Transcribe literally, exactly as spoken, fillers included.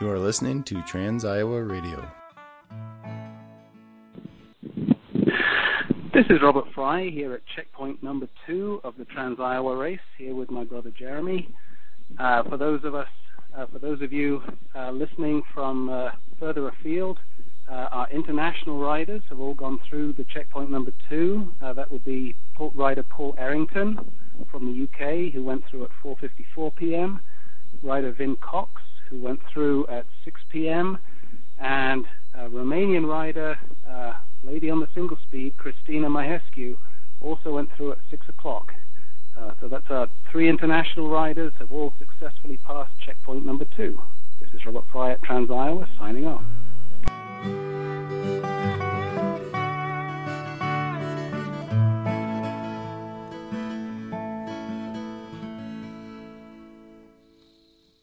You are listening to Trans-Iowa Radio. This is Robert Fry here at checkpoint number two of the Trans-Iowa race, here with my brother Jeremy. Uh, for those of us, uh, for those of you uh, listening from uh, further afield, uh, our international riders have all gone through the checkpoint number two. Uh, that would be rider Paul Errington from the U K, who went through at four fifty-four p.m., rider Vin Cox, who went through at six p.m., and uh, Romanian rider, uh, lady on the single speed, Cristina Majescu, also went through at six o'clock. Uh, so that's our three international riders have all successfully passed checkpoint number two. This is Robert Fry at Trans-Iowa, signing off.